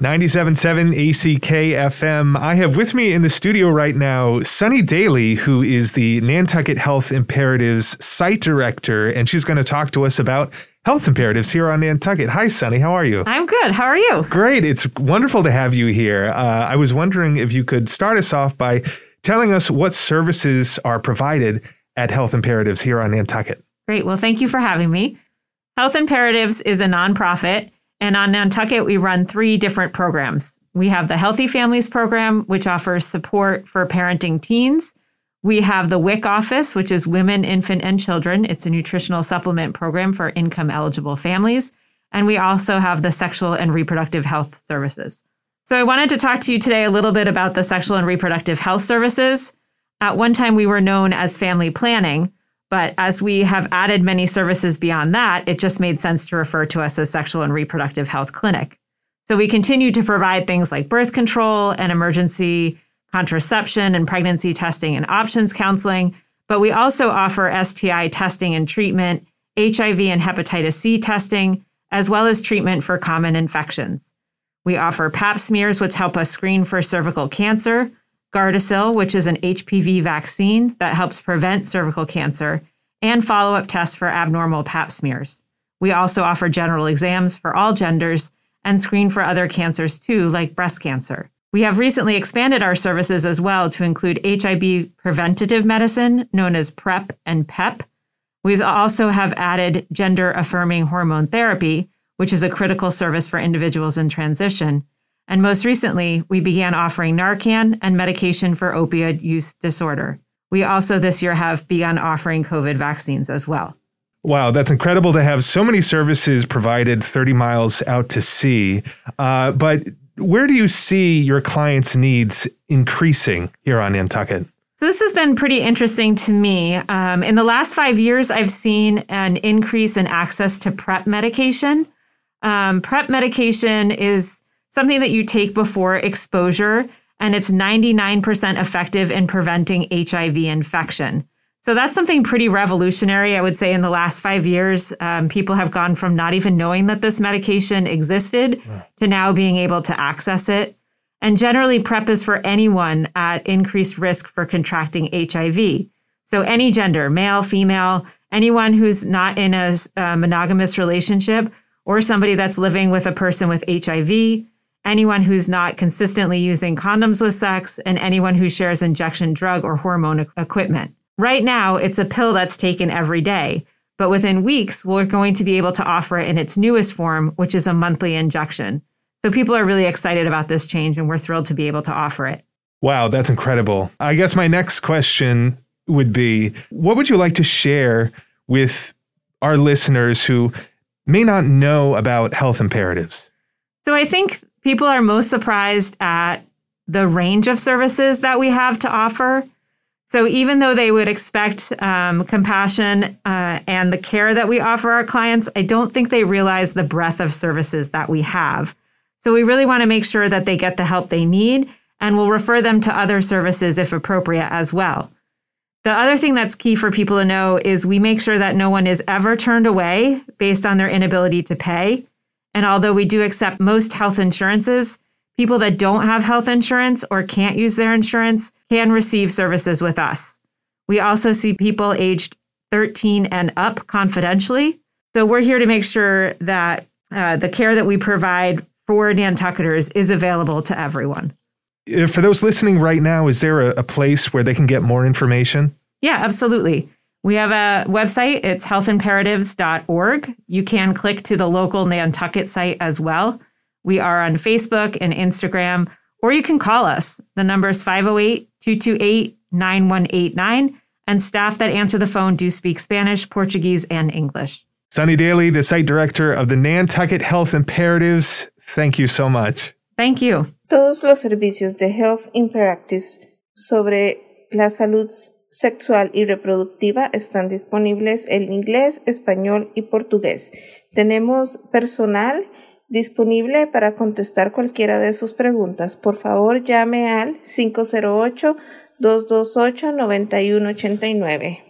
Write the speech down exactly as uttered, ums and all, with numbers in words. ninety-seven point seven A C K F M. I have with me in the studio right now Sunny Daly, who is the Nantucket Health Imperatives site director, and she's going to talk to us about health imperatives here on Nantucket. Hi, Sunny. How are you? I'm good. How are you? Great. It's wonderful to have you here. Uh, I was wondering if you could start us off by telling us what services are provided at Health Imperatives here on Nantucket. Great. Well, thank you for having me. Health Imperatives is a nonprofit. And on Nantucket, we run three different programs. We have the Healthy Families program, which offers support for parenting teens. We have the W I C office, which is Women, Infant, and Children. It's a nutritional supplement program for income-eligible families. And we also have the Sexual and Reproductive Health Services. So I wanted to talk to you today a little bit about the Sexual and Reproductive Health Services. At one time, we were known as Family Planning. But as we have added many services beyond that, it just made sense to refer to us as Sexual and Reproductive Health Clinic. So we continue to provide things like birth control and emergency contraception and pregnancy testing and options counseling. But we also offer S T I testing and treatment, H I V and hepatitis C testing, as well as treatment for common infections. We offer Pap smears, which help us screen for cervical cancer, Gardasil, which is an H P V vaccine that helps prevent cervical cancer, and follow-up tests for abnormal Pap smears. We also offer general exams for all genders and screen for other cancers too, like breast cancer. We have recently expanded our services as well to include H I V preventative medicine, known as PrEP and PEP. We also have added gender-affirming hormone therapy, which is a critical service for individuals in transition. And most recently, we began offering Narcan and medication for opioid use disorder. We also this year have begun offering COVID vaccines as well. Wow, that's incredible to have so many services provided thirty miles out to sea. Uh, but where do you see your clients' needs increasing here on Nantucket? So this has been pretty interesting to me. Um, in the last five years, I've seen an increase in access to PrEP medication. Um, PrEP medication is something that you take before exposure, and it's ninety-nine percent effective in preventing H I V infection. So that's something pretty revolutionary, I would say, in the last five years. Um, people have gone from not even knowing that this medication existed to now being able to access it. And generally, PrEP is for anyone at increased risk for contracting H I V. So any gender, male, female, anyone who's not in a, a monogamous relationship, or somebody that's living with a person with H I V, anyone who's not consistently using condoms with sex, and anyone who shares injection drug or hormone equipment. Right now, it's a pill that's taken every day, but within weeks, we're going to be able to offer it in its newest form, which is a monthly injection. So people are really excited about this change, and we're thrilled to be able to offer it. Wow, that's incredible. I guess my next question would be, what would you like to share with our listeners who may not know about health imperatives? So I think people are most surprised at the range of services that we have to offer. So even though they would expect um, compassion uh, and the care that we offer our clients, I don't think they realize the breadth of services that we have. So we really want to make sure that they get the help they need, and we'll refer them to other services if appropriate as well. The other thing that's key for people to know is we make sure that no one is ever turned away based on their inability to pay. And although we do accept most health insurances, people that don't have health insurance or can't use their insurance can receive services with us. We also see people aged thirteen and up confidentially. So we're here to make sure that uh, the care that we provide for Nantucketers is available to everyone. For those listening right now, is there a, a place where they can get more information? Yeah, absolutely. We have a website. It's health imperatives dot org. You can click to the local Nantucket site as well. We are on Facebook and Instagram, or you can call us. The number is five oh eight, two two eight, nine one eight nine, and staff that answer the phone do speak Spanish, Portuguese, and English. Sunny Daly, the site director of the Nantucket Health Imperatives, thank you so much. Thank you. Todos los servicios de Health Imperatives sobre la salud sexual y reproductiva están disponibles en inglés, español y portugués. Tenemos personal disponible para contestar cualquiera de sus preguntas. Por favor, llame al cinco cero ocho, dos dos ocho, nueve uno ocho nueve.